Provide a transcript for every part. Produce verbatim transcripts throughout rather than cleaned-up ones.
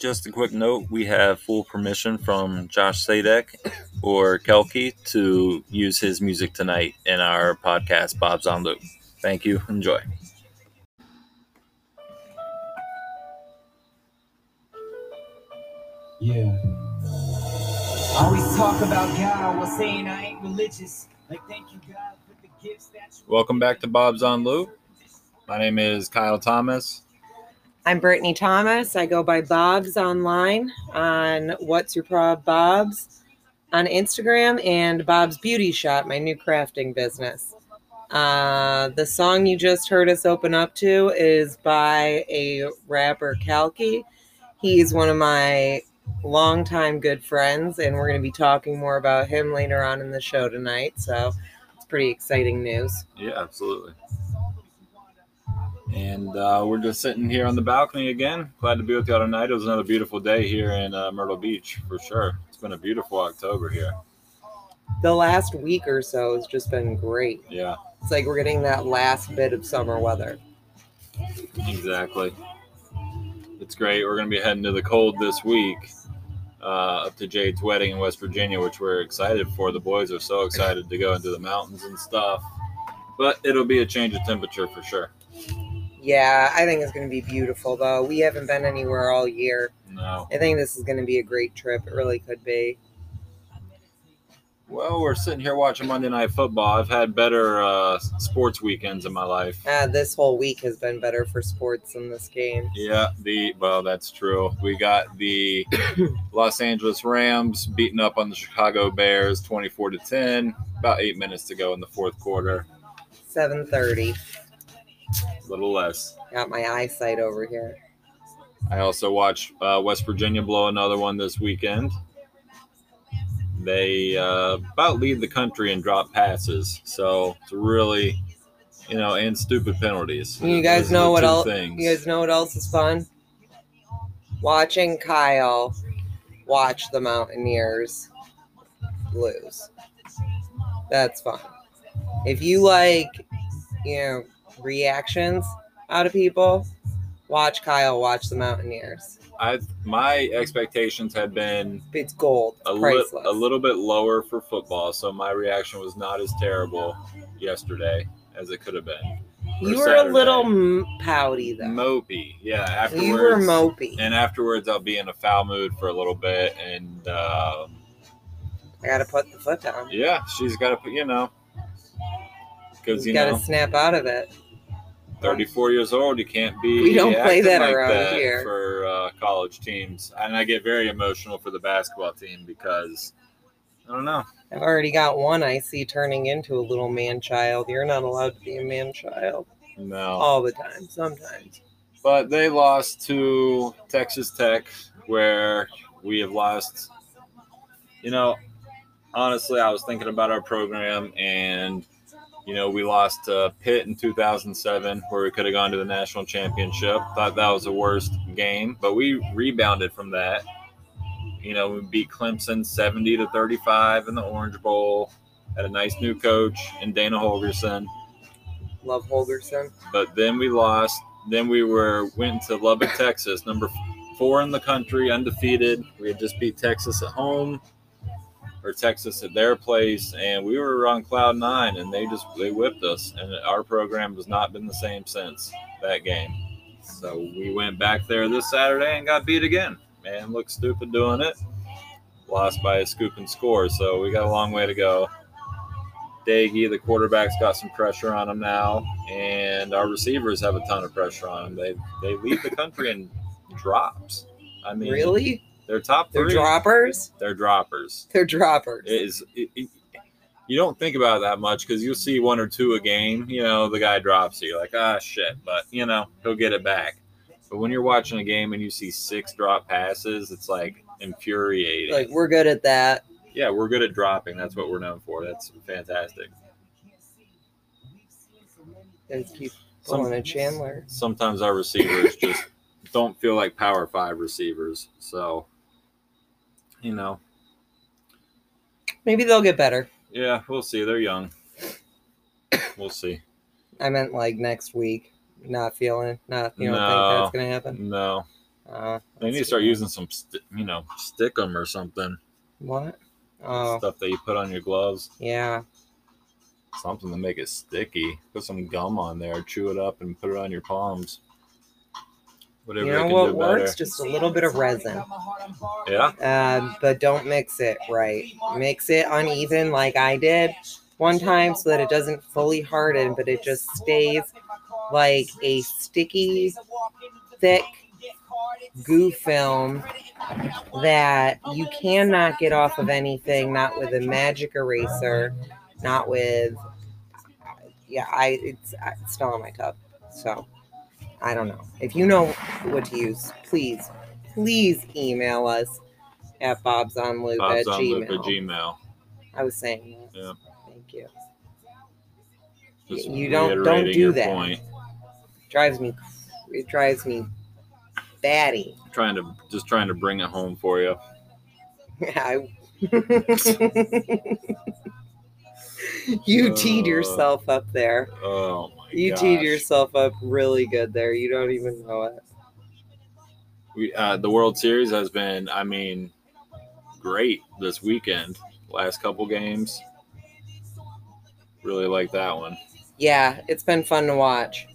Just a quick note, we have full permission from Josh Sadek or Kalki to use his music tonight in our podcast, Bob's on Loop. Thank you. Enjoy. Yeah. Always talk about God while saying I ain't religious. Like, thank you, God, for the gifts that you... Welcome back to Bob's on Loop. My name is Kyle Thomas. I'm Brittany Thomas. I go by Bob's online on What's Your Prob Bob's on Instagram, and Bob's Beauty Shop, my new crafting business. Uh, the song you just heard us open up to is by a rapper, Kalki. He's one of my longtime good friends, and we're going to be talking more about him later on in the show tonight. So it's pretty exciting news. Yeah, absolutely. And uh, we're just sitting here on the balcony again. Glad to be with y'all tonight. It was another beautiful day here in uh, Myrtle Beach, for sure. It's been a beautiful October here. The last week or so has just been great. Yeah. It's like we're getting that last bit of summer weather. Exactly. It's great. We're going to be heading to the cold this week, uh, up to Jade's wedding in West Virginia, which we're excited for. The boys are so excited to go into the mountains and stuff. But it'll be a change of temperature for sure. Yeah, I think it's going to be beautiful, though. We haven't been anywhere all year. No. I think this is going to be a great trip. It really could be. Well, we're sitting here watching Monday Night Football. I've had better uh, sports weekends in my life. Uh, this whole week has been better for sports than this game. Yeah, the well, that's true. We got the Los Angeles Rams beating up on the Chicago Bears twenty-four to ten. About eight minutes to go in the fourth quarter. seven thirty. A little less. Got my eyesight over here. I also watched uh, West Virginia blow another one this weekend. They uh, about lead the country in drop passes. So it's really, you know, and stupid penalties. You guys Those know what else? You guys know what else is fun? Watching Kyle watch the Mountaineers lose. That's fun. If you like, you know, reactions out of people, watch Kyle watch the Mountaineers. I my expectations had been it's gold it's a, li- a little bit lower for football, so my reaction was not as terrible yesterday as it could have been. You were Saturday. A little m- pouty though. Mopey, yeah. Afterwards, you were mopey, and afterwards I'll be in a foul mood for a little bit, and um, I got to put the foot down. Yeah, she's got to put you know because you, you got to snap out of it. thirty-four years old, you can't be. We don't play that like around that here for uh, college teams, and I get very emotional for the basketball team because I don't know. I've already got one I see turning into a little man child. You're not allowed to be a man child. No, all the time, sometimes. But they lost to Texas Tech, where we have lost. You know, honestly, I was thinking about our program and. You know, we lost uh, Pitt in two thousand seven, where we could have gone to the national championship. Thought that was the worst game, but we rebounded from that. You know, we beat Clemson seventy to thirty-five in the Orange Bowl. Had a nice new coach in Dana Holgerson. Love Holgerson. But then we lost. Then we were went to Lubbock, Texas, number four in the country, undefeated. We had just beat Texas at home. Or Texas at their place, and we were on cloud nine, and they just they whipped us, and our program has not been the same since that game. So we went back there this Saturday and got beat again. Man, looked stupid doing it. Lost by a scoop and score, so we got a long way to go. Daggy, the quarterback's got some pressure on him now, and our receivers have a ton of pressure on them. They they lead the country in drops. I mean, really. They're top three. They're droppers? They're droppers. They're droppers. It is, it, it, you don't think about it that much because you'll see one or two a game. You know, the guy drops you. Like, ah, shit. But, you know, he'll get it back. But when you're watching a game and you see six drop passes, it's, like, infuriating. Like, we're good at that. Yeah, we're good at dropping. That's what we're known for. That's fantastic. Let's keep pulling a Chandler. Sometimes our receivers just don't feel like Power five receivers, so... You know, maybe they'll get better. Yeah, we'll see. They're young. We'll see. I meant like next week. Not feeling. Not you don't no, think that's gonna happen. No, Uh, they need to start using some, st- you know, stick 'em or something. What? Oh. Stuff that you put on your gloves. Yeah. Something to make it sticky. Put some gum on there, chew it up, and put it on your palms. Whatever you know can what do works? Better. Just a little bit of resin. Yeah. Uh, but don't mix it right. Mix it uneven like I did one time so that it doesn't fully harden, but it just stays like a sticky, thick goo film that you cannot get off of anything, not with a magic eraser, not with, yeah, I it's, it's still on my cup, so I don't know. If you know what to use, please, please email us at bobsonloop Bob's at, gmail. at Gmail. I was saying that. Yeah. Thank you. Just you don't don't do that. Point. Drives me, it drives me batty. Trying to just trying to bring it home for you. Yeah. I... You teed yourself up there. Oh my god. You gosh. teed yourself up really good there. You don't even know it. We uh, the World Series has been, I mean, great this weekend. Last couple games. Really like that one. Yeah, it's been fun to watch.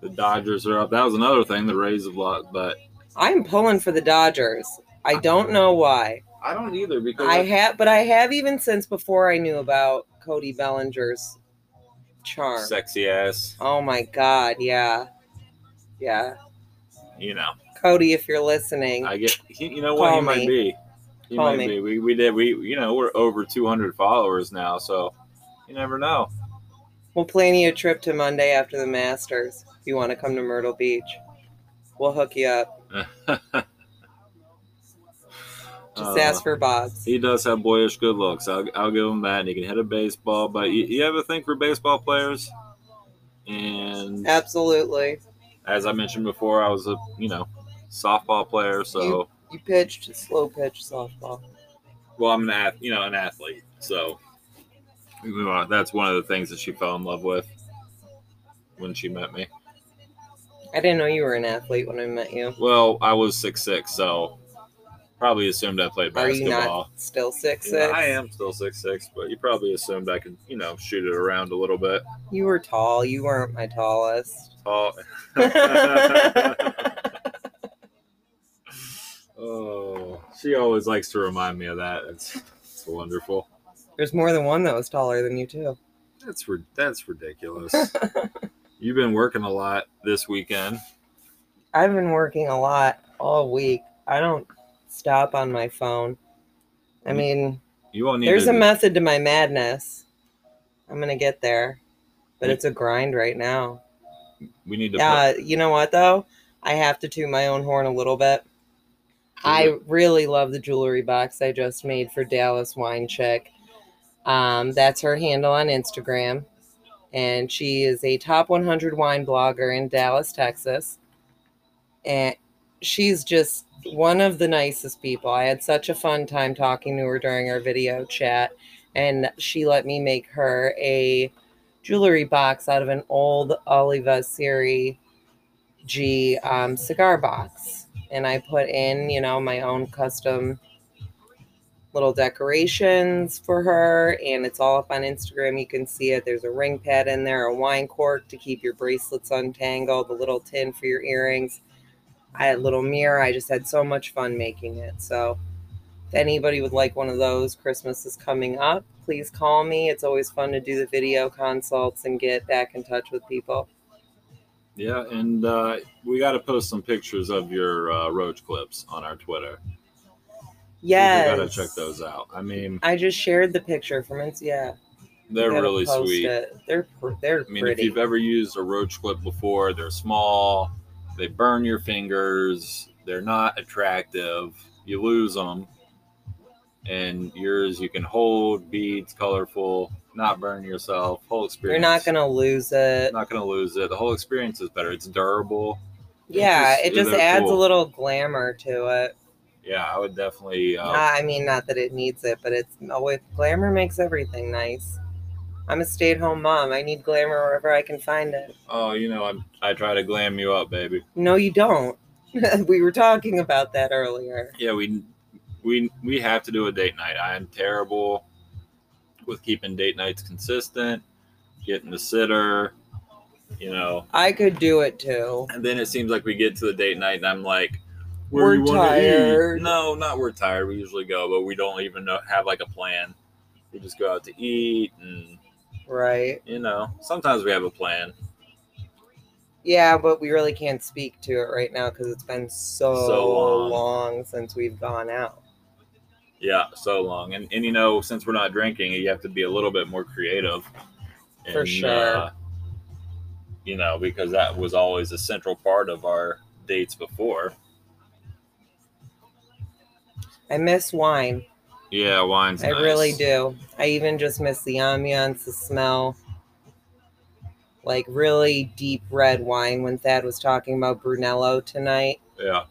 The Dodgers are up. That was another thing. The Rays have lost, but I'm pulling for the Dodgers. I don't know why. I don't either because I have, but I have even since before I knew about Cody Bellinger's charm, sexy ass. Oh my god, yeah, yeah. You know, Cody, if you're listening, I get. You know what? He me. might be. He call might me. be. We we did. We you know we're over two hundred followers now, so you never know. We'll plan you a trip to Monday after the Masters. If you want to come to Myrtle Beach, we'll hook you up. Just uh, ask for Bob's. He does have boyish good looks. I'll, I'll give him that. And he can hit a baseball. But you, you have a thing for baseball players? And absolutely. As I mentioned before, I was a you know softball player. So you, you pitched slow pitch softball. Well, I'm an you know an athlete, so that's one of the things that she fell in love with when she met me. I didn't know you were an athlete when I met you. Well, I was six foot six, so. Probably assumed I played basketball. Are you not still six foot six? You know, I am still six foot six, but you probably assumed I could, you know, shoot it around a little bit. You were tall. You weren't my tallest. Tall. Oh, she always likes to remind me of that. It's, it's wonderful. There's more than one that was taller than you, too. That's, that's ridiculous. You've been working a lot this weekend. I've been working a lot all week. I don't... stop on my phone. I mean, you won't need there's to... a method to my madness. I'm gonna get there, but we... it's a grind right now. We need to. Uh, put... You know what though? I have to toot my own horn a little bit. Mm-hmm. I really love the jewelry box I just made for Dallas Wine Chick. Um, that's her handle on Instagram, and she is a top one hundred wine blogger in Dallas, Texas, and she's just one of the nicest people. I had such a fun time talking to her during our video chat, and she let me make her a jewelry box out of an old Oliva Serie G um, cigar box. And I put in, you know, my own custom little decorations for her, and it's all up on Instagram. You can see it. There's a ring pad in there, a wine cork to keep your bracelets untangled, the little tin for your earrings. I had a little mirror. I just had so much fun making it. So if anybody would like one of those, Christmas is coming up. Please call me. It's always fun to do the video consults and get back in touch with people. Yeah, and uh, we got to post some pictures of your uh, roach clips on our Twitter. Yes. You got to check those out. I mean, I just shared the picture from it. Yeah. They're really sweet. It. They're they're I mean, pretty. If you've ever used a roach clip before, they're small. They burn your fingers. They're not attractive. You lose them. And yours, you can hold beads, colorful, not burn yourself. Whole experience. You're not going to lose it. Not going to lose it. The whole experience is better. It's durable. Yeah, it's just, it just adds cool. a little glamour to it. Yeah, I would definitely. Uh, I mean, not that it needs it, but it's always glamour makes everything nice. I'm a stay-at-home mom. I need glamour wherever I can find it. Oh, you know, I I try to glam you up, baby. No, you don't. We were talking about that earlier. Yeah, we we we have to do a date night. I am terrible with keeping date nights consistent, getting the sitter, you know. I could do it too. And then it seems like we get to the date night and I'm like, where we're do you tired. No, not we're tired. We usually go, but we don't even know, have like a plan. We just go out to eat and right. You know, sometimes we have a plan. Yeah, but we really can't speak to it right now because it's been so, so long. long since we've gone out. Yeah, so long. And, and, you know, since we're not drinking, you have to be a little bit more creative. And, for sure. Uh, you know, because that was always a central part of our dates before. I miss wine. Yeah, wine's I nice. really do. I even just miss the ambiance, the smell. Like really deep red wine when Thad was talking about Brunello tonight. Yeah.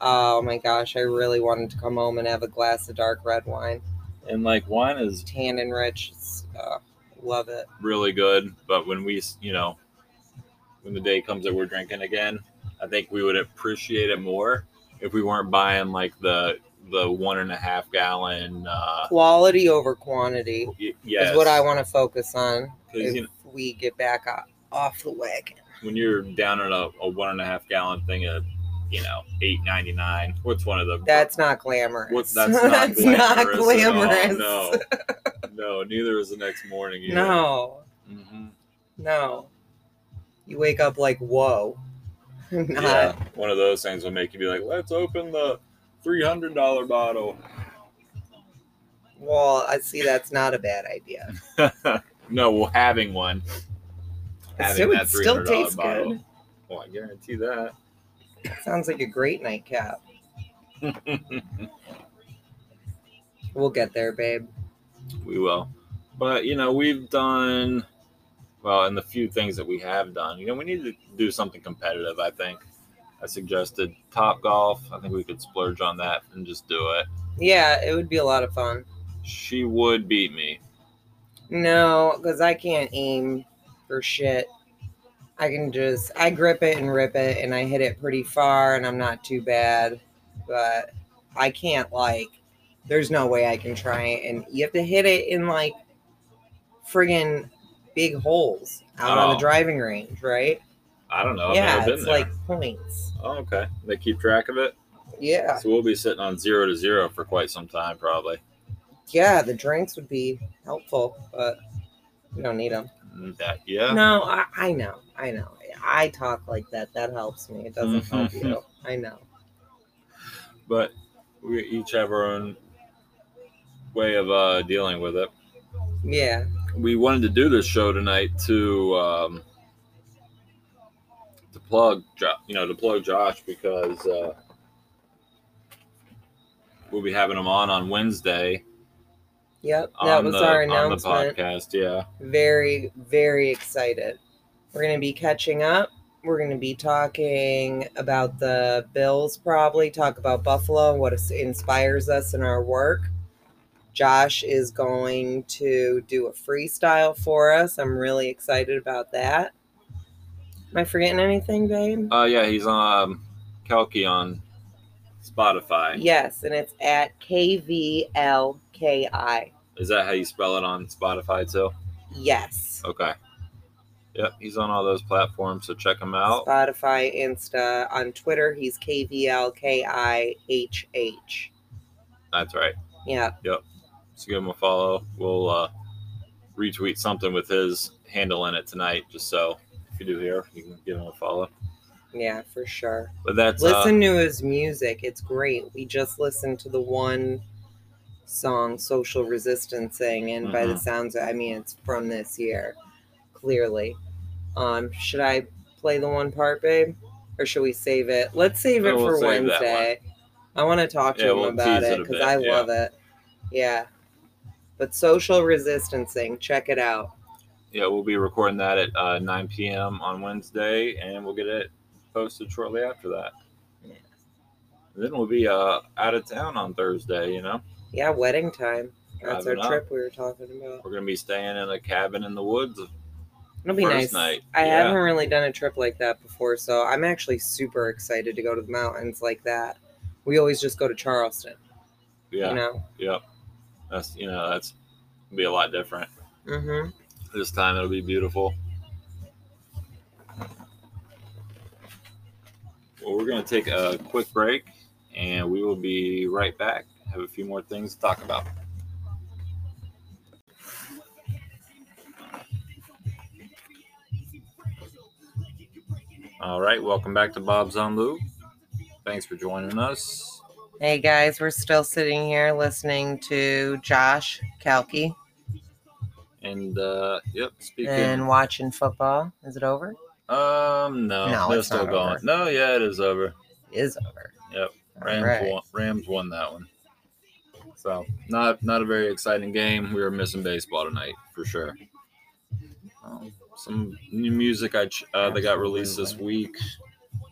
Oh my gosh, I really wanted to come home and have a glass of dark red wine. And like wine is tannin rich. Uh, love it. Really good. But when we, you know, when the day comes that we're drinking again, I think we would appreciate it more if we weren't buying like the the one and a half gallon. Uh, Quality over quantity y- yes. is what I want to focus on if you know, we get back up. Off the wagon. When you're down at a, a one and a half gallon thing of, you know, eight ninety-nine. What's one of the? That's not glamorous. What's that's not that's glamorous. Not glamorous. No, no, neither is the next morning. Either. No, mm-hmm. no. You wake up like whoa. Not. Yeah, one of those things will make you be like, let's open the three hundred dollar bottle. Well, I see that's not a bad idea. No, well, having one. Having that three hundred dollar bottle. Good. Well, I guarantee that. Sounds like a great nightcap. We'll get there, babe. We will. But you know, we've done well in the few things that we have done. You know, we need to do something competitive. I think I suggested Topgolf. I think we could splurge on that and just do it. Yeah, it would be a lot of fun. She would beat me. No, because I can't aim. Or shit. I can just, I grip it and rip it and I hit it pretty far and I'm not too bad, but I can't like, there's no way I can try it. And you have to hit it in like friggin' big holes out oh. on the driving range, right? I don't know. I've yeah, never been it's there. Like points. Oh, okay. They keep track of it? Yeah. So we'll be sitting on zero to zero for quite some time probably. Yeah, the drinks would be helpful, but we don't need them. That, yeah. No, I, I know. I know. I talk like that. That helps me. It doesn't mm-hmm. help you. I know. But we each have our own way of uh, dealing with it. Yeah. We wanted to do this show tonight to um, to plug, jo- you know, to plug Josh because uh, we'll be having him on on Wednesday. Yep, that was the, our announcement. On the podcast, yeah. Very, very excited. We're going to be catching up. We're going to be talking about the Bills probably, talk about Buffalo, what inspires us in our work. Josh is going to do a freestyle for us. I'm really excited about that. Am I forgetting anything, babe? Oh, uh, yeah, he's on um, Kalki on Spotify. Yes, and it's at K V L. K I. Is that how you spell it on Spotify too? Yes. Okay. Yep, he's on all those platforms, so check him out. Spotify, Insta, on Twitter, he's K V L K I H H. That's right. Yeah. Yep. So give him a follow. We'll uh, retweet something with his handle in it tonight, just so if you do here, you can give him a follow. Yeah, for sure. But that's listen uh, to his music. It's great. We just listened to the one song Social Resistancing, and mm-hmm. by the sounds of, I mean it's from this year clearly. Um should I play the one part, babe, or should we save it? Let's save it oh, for we'll save Wednesday. I want to talk to yeah, him we'll about it because I yeah. love it. Yeah, but Social Resistancing, check it out. Yeah, we'll be recording that at uh nine p.m. on Wednesday, and we'll get it posted shortly after that. Yeah, and then we'll be uh out of town on Thursday, you know. Yeah, wedding time. That's Driving our up. Trip we were talking about. We're going to be staying in a cabin in the woods It'll be nice. Night. I yeah. haven't really done a trip like that before, so I'm actually super excited to go to the mountains like that. We always just go to Charleston. Yeah. You know? Yep. That's, you know, that's gonna be a lot different. Mm-hmm. This time it'll be beautiful. Well, we're going to take a quick break, and we will be right back. Have a few more things to talk about. All right, welcome back to Bob's on Loop. Thanks for joining us. Hey, guys, we're still sitting here listening to Josh Kalki. And, uh, yep, speaking. And watching football. Is it over? Um, no. No, it's still going. Over. No, yeah, it is over. It is over. Yep. Rams, right. won, Rams won that one. So, not not a very exciting game. We were missing baseball tonight, for sure. Um, some new music I uh, that got released this week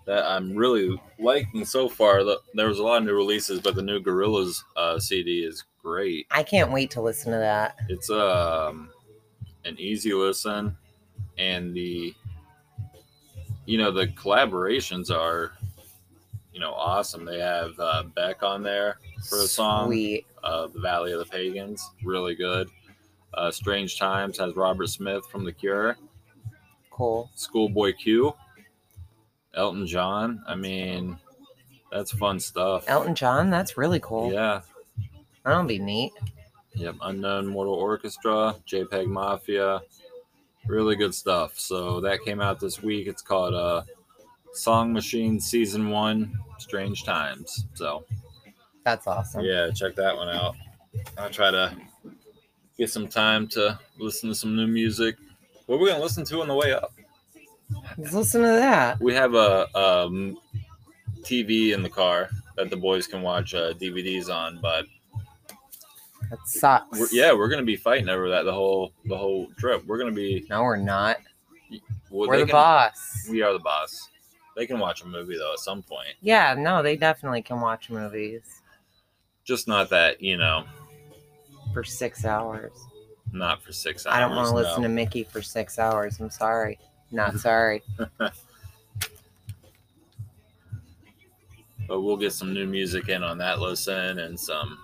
that I'm really liking so far. There was a lot of new releases, but the new Gorillaz uh, C D is great. I can't wait to listen to that. It's um an easy listen, and the you know the collaborations are you know awesome. They have uh, Beck on there for a song. Sweet. Uh, The Valley of the Pagans, really good. Uh, Strange Times has Robert Smith from The Cure. Cool. Schoolboy Q. Elton John. I mean, that's fun stuff. Elton John? That's really cool. Yeah. That'll be neat. Yep. Unknown Mortal Orchestra. JPEG Mafia. Really good stuff. So that came out this week. It's called uh, Song Machine Season one, Strange Times. So that's awesome. Yeah, check that one out. I'll try to get some time to listen to some new music. What are we gonna listen to on the way up? Let's listen to that. We have a um, T V in the car that the boys can watch uh, D V Ds on, but that sucks. We're, yeah, we're gonna be fighting over that the whole the whole trip. We're gonna be no, we're not. Well, we're the can, boss. We are the boss. They can watch a movie though at some point. Yeah, no, they definitely can watch movies. Just not that, you know. For six hours. Not for six hours. I don't want to no. listen to Mickey for six hours. I'm sorry. Not sorry. But we'll get some new music in on that listen and some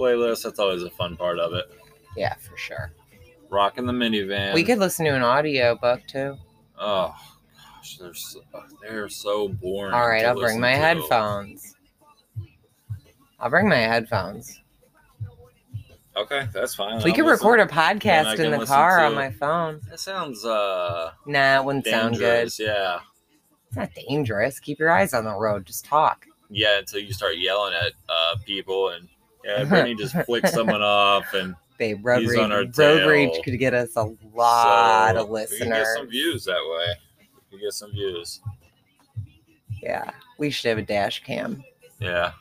playlists. That's always a fun part of it. Yeah, for sure. Rocking the minivan. We could listen to an audio book too. Oh, gosh. They're so, they're so boring. All right, I'll bring my to. headphones. I'll bring my headphones. Okay, that's fine. We I'll could listen. record a podcast in the car to... on my phone. That sounds uh Nah, it wouldn't sound good. Yeah. It's not dangerous. Keep your eyes on the road. Just talk. Yeah, until you start yelling at uh people and yeah, Brittany just flicks someone off and Babe, road, he's reach, on our road reach could get us a lot so of listeners. We can get some views that way. We can get some views. Yeah. We should have a dash cam. Yeah.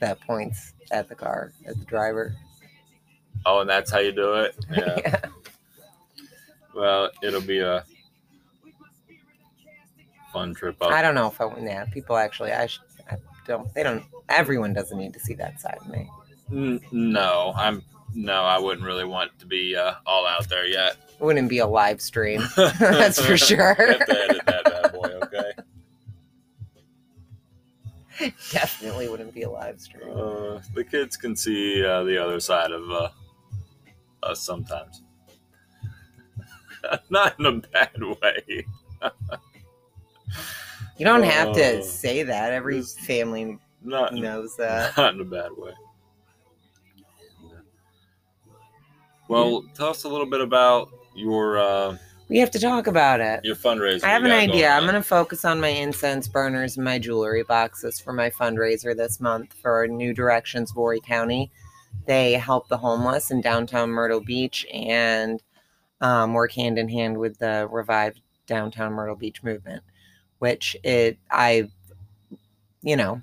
That points at the car, at the driver. Oh, and that's how you do it? Yeah. Yeah. Well, it'll be a fun trip up. I don't know if I want yeah, that. People actually, I, should, I don't, they don't, everyone doesn't need to see that side of me. No, I'm, no, I wouldn't really want to be uh, all out there yet. It wouldn't be a live stream. That's for sure. Have to edit that bad boy, okay? Definitely wouldn't be a live stream. Uh, the kids can see uh, the other side of, uh, us sometimes. Not in a bad way. You don't have uh, to say that. Every family not, knows that. Not in a bad way. Well, yeah. Tell us a little bit about your... Uh, we have to talk about it. Your fundraiser. I have an idea. I'm going to focus on my incense burners and my jewelry boxes for my fundraiser this month for New Directions, Horry County. They help the homeless in downtown Myrtle Beach and um, work hand in hand with the revived downtown Myrtle Beach movement, which it I, you know,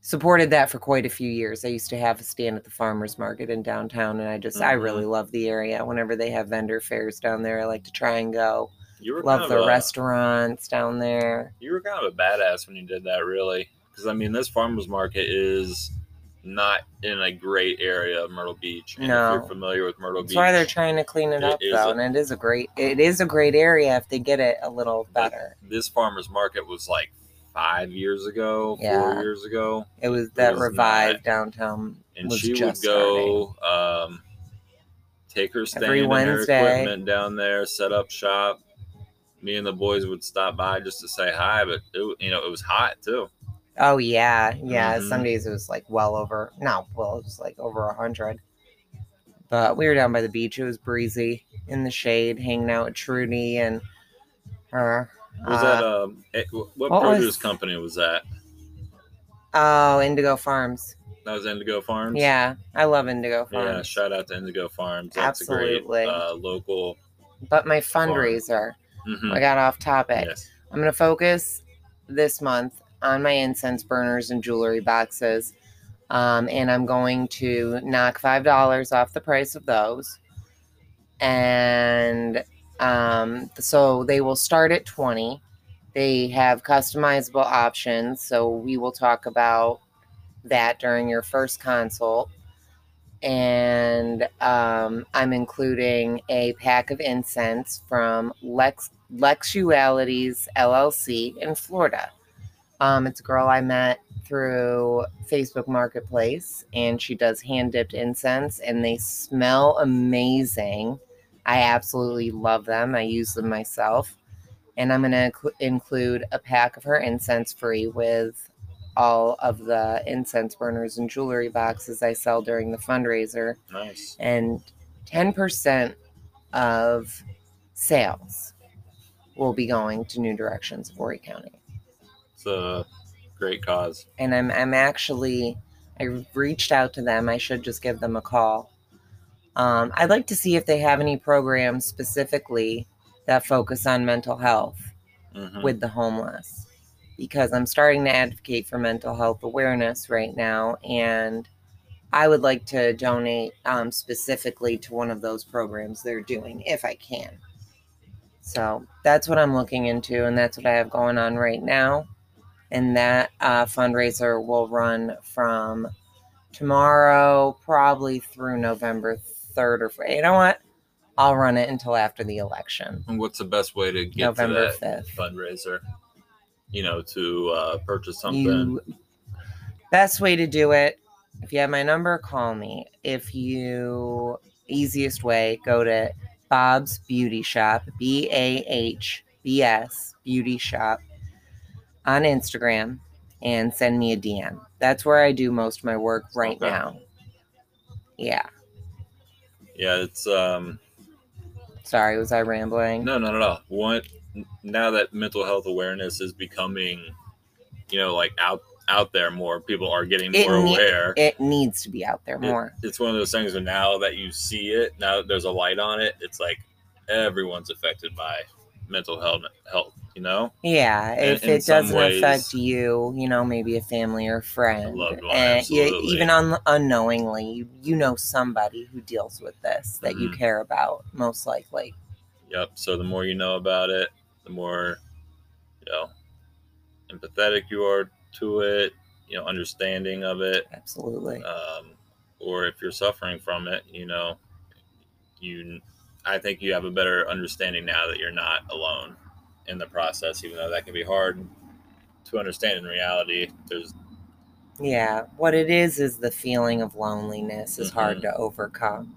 supported that for quite a few years. I used to have a stand at the farmer's market in downtown, and I just, mm-hmm. I really love the area. Whenever they have vendor fairs down there, I like to try and go. You were love kind of the a, restaurants down there. You were kind of a badass when you did that, really. Because, I mean, this farmer's market is... not in a great area of Myrtle Beach. And no. If you're familiar with Myrtle Beach. That's why they're trying to clean it, it up, though. A, and it is a great it is a great area if they get it a little better. This farmer's market was like five years ago, yeah. four years ago. It was that it was revived not. downtown. And was she just would go um, take her stand Every and Wednesday. her equipment down there, set up shop. Me and the boys would stop by just to say hi, but it, you know, it was hot too. Oh yeah, yeah. Mm-hmm. Some days it was like well over, no, well it was like over a hundred. But we were down by the beach. It was breezy in the shade, hanging out with Trudy and her. Was uh, that a what, what produce was, company was that? Oh, Indigo Farms. That was Indigo Farms. Yeah, I love Indigo Farms. Yeah, shout out to Indigo Farms. That's Absolutely. a great uh, local. But my fundraiser. Mm-hmm. I got off topic. Yes. I'm going to focus this month on my incense burners and jewelry boxes. Um, and I'm going to knock five dollars off the price of those. And um, so they will start at twenty dollars. They have customizable options. So we will talk about that during your first consult. And um, I'm including a pack of incense from Lex Lexualities L L C in Florida. Um, it's a girl I met through Facebook Marketplace, and she does hand-dipped incense, and they smell amazing. I absolutely love them. I use them myself. And I'm going to inc- include a pack of her incense free with all of the incense burners and jewelry boxes I sell during the fundraiser. Nice. And ten percent of sales will be going to New Directions of Horry County. It's a great cause. And I'm I'm actually, I reached out to them. I should just give them a call. Um, I'd like to see if they have any programs specifically that focus on mental health mm-hmm. with the homeless. Because I'm starting to advocate for mental health awareness right now. And I would like to donate um, specifically to one of those programs they're doing, if I can. So that's what I'm looking into. And that's what I have going on right now. And that uh, fundraiser will run from tomorrow, probably through November third or fourth. You know what? I'll run it until after the election. And what's the best way to get November to that fifth. fundraiser? You know, to uh, purchase something. You, best way to do it, if you have my number, call me. If you, easiest way, go to Bob's Beauty Shop, B A H B S Beauty Shop on Instagram and send me a D M. That's where I do most of my work right okay. now. Yeah. Yeah, it's... um. Sorry, was I rambling? No, not at all. What... Now that mental health awareness is becoming, you know, like out out there more, people are getting more it need, aware. It needs to be out there more. It, it's one of those things where now that you see it, now that there's a light on it, it's like everyone's affected by mental health, health you know? Yeah, in, if in it doesn't ways, affect you, you know, maybe a family or friend. Loved one, and absolutely. You, even un- unknowingly, you, you know somebody who deals with this that mm-hmm. you care about, most likely. Yep, so the more you know about it, the more, you know, empathetic you are to it, you know, understanding of it. Absolutely. Um, or if you're suffering from it, you know, you, I think you have a better understanding now that you're not alone in the process, even though that can be hard to understand in reality. There's. Yeah. What it is, is the feeling of loneliness is mm-hmm. hard to overcome,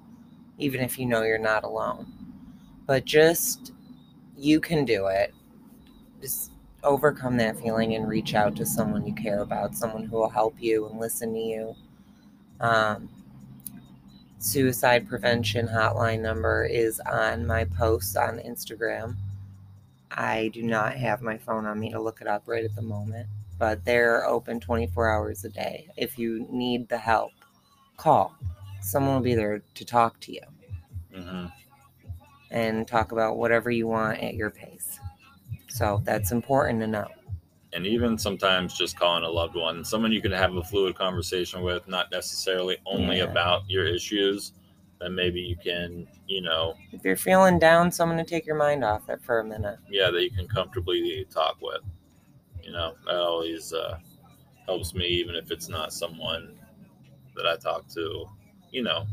even if you know you're not alone, but just, you can do it. Just overcome that feeling and reach out to someone you care about, someone who will help you and listen to you. Um, suicide prevention hotline number is on my posts on Instagram. I do not have my phone on me to look it up right at the moment, but they're open twenty-four hours a day. If you need the help, call. Someone will be there to talk to you. Mm-hmm. And talk about whatever you want at your pace. So that's important to know. And even sometimes just calling a loved one, someone you can have a fluid conversation with, not necessarily only yeah. about your issues, then maybe you can, you know. If you're feeling down, someone to take your mind off it for a minute. Yeah, that you can comfortably talk with. You know, that always uh, helps me, even if it's not someone that I talk to, you know,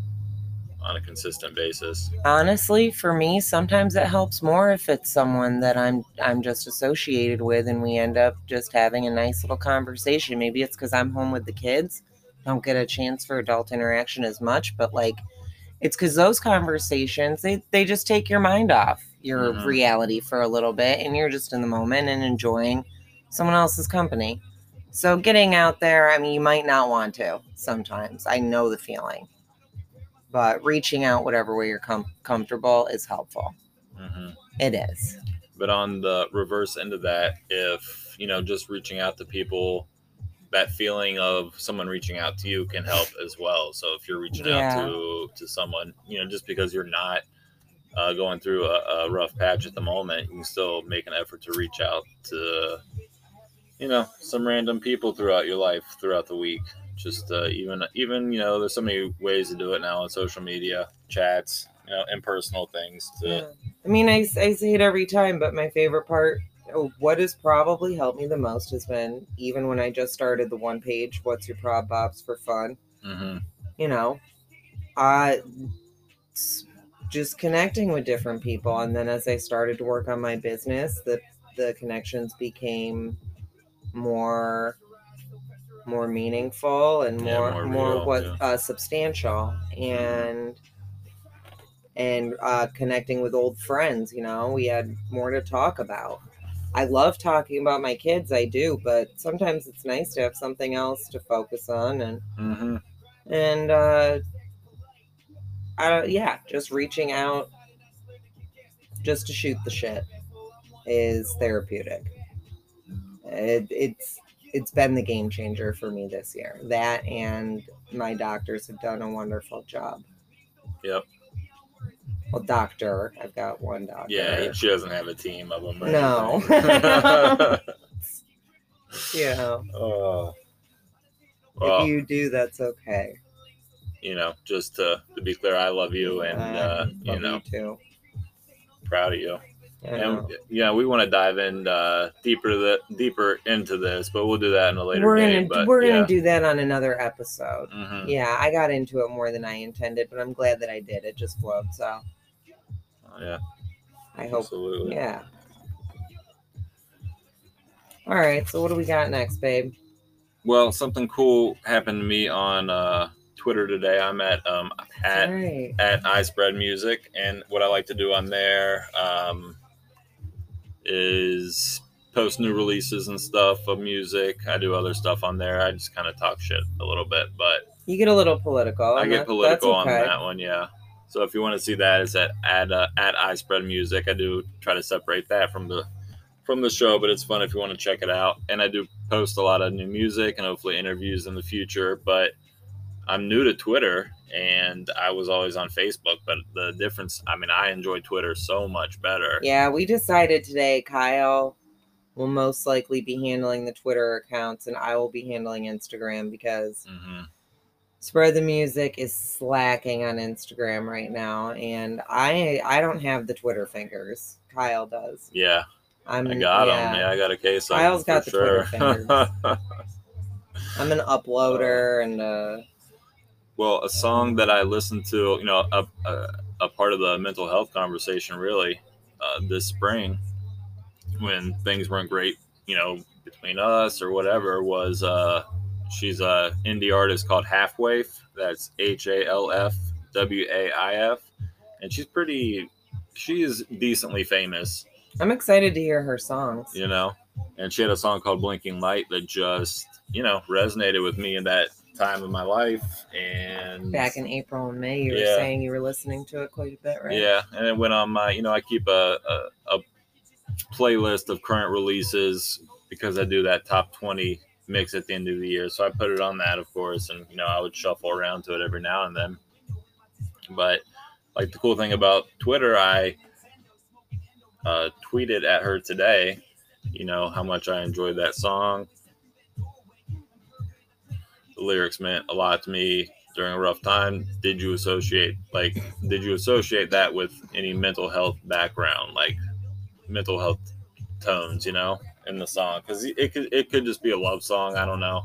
on a consistent basis. Honestly, for me, sometimes it helps more if it's someone that I'm I'm just associated with and we end up just having a nice little conversation. Maybe it's because I'm home with the kids. Don't get a chance for adult interaction as much, but like it's because those conversations, they, they just take your mind off your mm-hmm. reality for a little bit, and you're just in the moment and enjoying someone else's company. So getting out there, I mean, you might not want to sometimes. I know the feeling. But reaching out whatever way you're com- comfortable is helpful. Mm-hmm. It is. But on the reverse end of that, if, you know, just reaching out to people, that feeling of someone reaching out to you can help as well. So if you're reaching yeah. out to, to someone, you know, just because you're not uh, going through a, a rough patch at the moment, you can still make an effort to reach out to, you know, some random people throughout your life, throughout the week. Just uh, even, even, you know, there's so many ways to do it now on social media, chats, you know, impersonal things. To... Yeah. I mean, I, I say it every time, but my favorite part, what has probably helped me the most has been, even when I just started the one page, what's your prob bobs for fun? Mm-hmm. You know, uh, just connecting with different people. And then as I started to work on my business, the, the connections became more... more meaningful and more yeah, more, more real, what yeah. uh, substantial and and uh, connecting with old friends. You know, we had more to talk about. I love talking about my kids, I do, but sometimes it's nice to have something else to focus on. And mm-hmm. and uh, I, yeah, just reaching out just to shoot the shit is therapeutic. It, it's. It's been the game changer for me this year. That and my doctors have done a wonderful job. Yep. Well, doctor, I've got one doctor. Yeah, she doesn't have a team of them. Right? No. Yeah. Oh. Well, if you do, that's okay. You know, just to, to be clear, I love you, and I uh, love you know, you too. Proud of you. And, yeah, we want to dive in uh, deeper the, deeper into this, but we'll do that in a later. We're gonna day, but, we're yeah. gonna do that on another episode. Mm-hmm. Yeah, I got into it more than I intended, but I'm glad that I did. It just flowed. So. Oh, yeah. I hope. Absolutely. Yeah. All right. So what do we got next, babe? Well, something cool happened to me on uh, Twitter today. I'm at um at right. at I Spread Music, and what I like to do on there. Um, is post new releases and stuff of music. I do other stuff on there. I just kind of talk shit a little bit, but you get a little political. I get political on that one, yeah. So if you want to see that, it's at at, uh, at I Spread Music. I do try to separate that from the from the show, but it's fun if you want to check it out. And I do post a lot of new music and hopefully interviews in the future. But I'm new to Twitter, and I was always on Facebook, but the difference, I mean, I enjoy Twitter so much better. Yeah, we decided today Kyle will most likely be handling the Twitter accounts, and I will be handling Instagram because mm-hmm. Spread the Music is slacking on Instagram right now, and I I don't have the Twitter fingers. Kyle does. Yeah, I'm, I got yeah. them. Yeah, I got a case on them. Kyle's got the sure. Twitter fingers. I'm an uploader and a... Well, a song that I listened to, you know, a, a, a part of the mental health conversation, really, uh, this spring when things weren't great, you know, between us or whatever, was uh, she's an indie artist called Half-Waif. That's H A L F W A I F. And she's pretty, she is decently famous. I'm excited to hear her songs. You know, and she had a song called Blinking Light that just, you know, resonated with me in that time of my life. And back in April and May you yeah. were saying you were listening to it quite a bit, right? Yeah, and it went on my, you know, I keep a, a a playlist of current releases because I do that top twenty mix at the end of the year, so I put it on that, of course, and you know I would shuffle around to it every now and then. But like the cool thing about Twitter, I uh tweeted at her today, you know, how much I enjoyed that song. Lyrics meant a lot to me during a rough time. Did you associate like did you associate that with any mental health background, like mental health tones, you know, in the song? Because it could it could just be a love song, I don't know.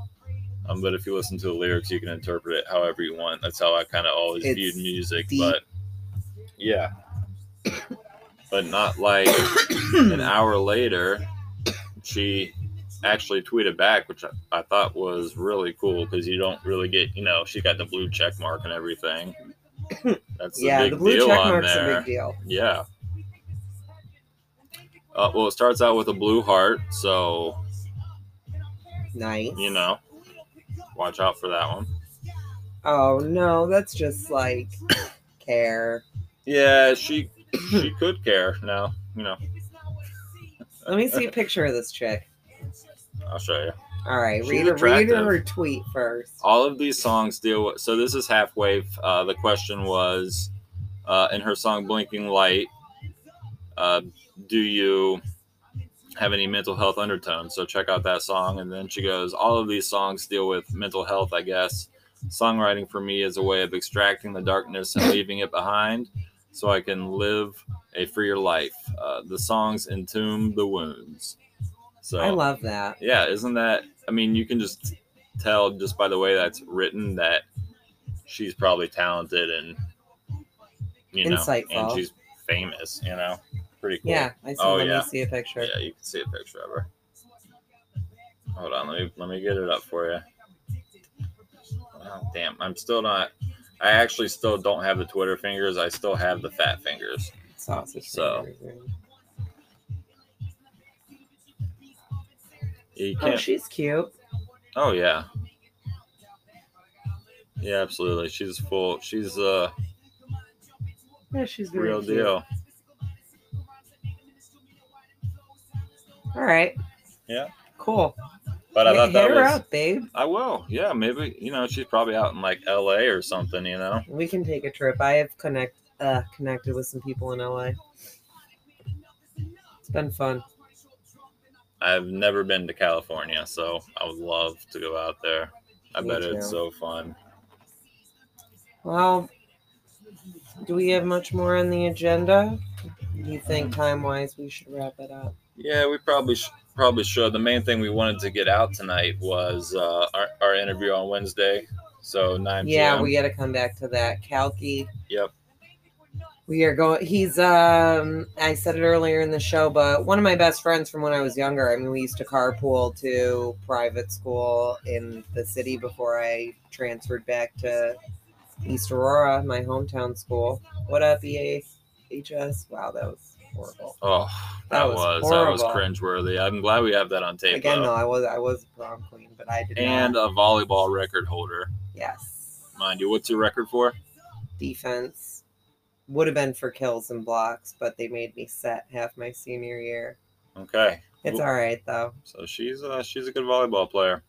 Um, but if you listen to the lyrics, you can interpret it however you want. That's how I kind of always it's viewed music. Deep. But yeah, but not like an hour later, she actually tweeted back, which I, I thought was really cool because you don't really get, you know, she got the blue check mark and everything. That's yeah, the, big the blue deal check on mark's there. A big deal. Yeah. Uh, well, it starts out with a blue heart, so nice. You know, watch out for that one. Oh no, that's just like care. Yeah, she she could care now. You know. Let me see a picture of this chick. I'll show you. All right, She's read, read her tweet first. All of these songs deal with... So this is Half-Waif. Uh, the question was, uh, in her song Blinking Light, uh, do you have any mental health undertones? So check out that song. And then she goes, all of these songs deal with mental health, I guess. Songwriting for me is a way of extracting the darkness and leaving it behind so I can live a freer life. Uh, the songs entomb the wounds. So, I love that. Yeah, isn't that... I mean, you can just tell just by the way that's written that she's probably talented and, you know, insightful. And she's famous, you know? Pretty cool. Yeah, I see, oh, let yeah. me see a picture. Yeah, you can see a picture of her. Hold on, let me, let me get it up for you. Oh, damn, I'm still not... I actually still don't have the Twitter fingers. I still have the fat fingers. Sausage so. fingers. So... Oh, she's cute. Oh yeah, yeah, absolutely. She's full. She's uh, yeah, she's very real cute. Deal. All right. Yeah. Cool. But I yeah, thought that her was. Out, babe. I will. Yeah, maybe you know she's probably out in like L A or something. You know. We can take a trip. I have connect uh, connected with some people in L A. It's been fun. I've never been to California, so I would love to go out there. I Me bet too. It's so fun. Well, do we have much more on the agenda? Do you think time-wise we should wrap it up? Yeah, we probably sh- probably should. The main thing we wanted to get out tonight was uh, our, our interview on Wednesday, so nine p.m. Yeah, we got to come back to that. Kalki. Yep. We are going, he's, um, I said it earlier in the show, but one of my best friends from when I was younger, I mean, we used to carpool to private school in the city before I transferred back to East Aurora, my hometown school. What up, E H S? Wow, that was horrible. Oh, that, that was, was that was cringeworthy. I'm glad we have that on tape. Again, though. no, I was, I was a prom queen, but I did and not. And a volleyball record holder. Yes. Mind you, what's your record for? Defense. Would have been for kills and blocks, but they made me set half my senior year. Okay. It's all right, though. So she's uh, she's a good volleyball player.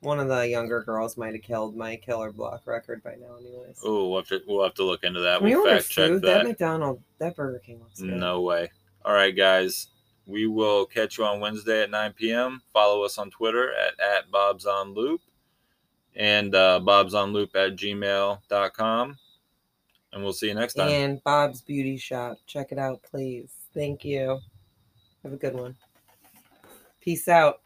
One of the younger girls might have killed my killer block record by now anyways. Oh, we'll have to, we'll have to look into that. Can we'll we fact check food? that. That McDonald's, that Burger King looks good. No way. All right, guys. We will catch you on Wednesday at nine p.m. Follow us on Twitter at, at Bob's on Loop and uh, Bob's on Loop at gmail dot com. And we'll see you next time. And Bob's Beauty Shop. Check it out, please. Thank you. Have a good one. Peace out.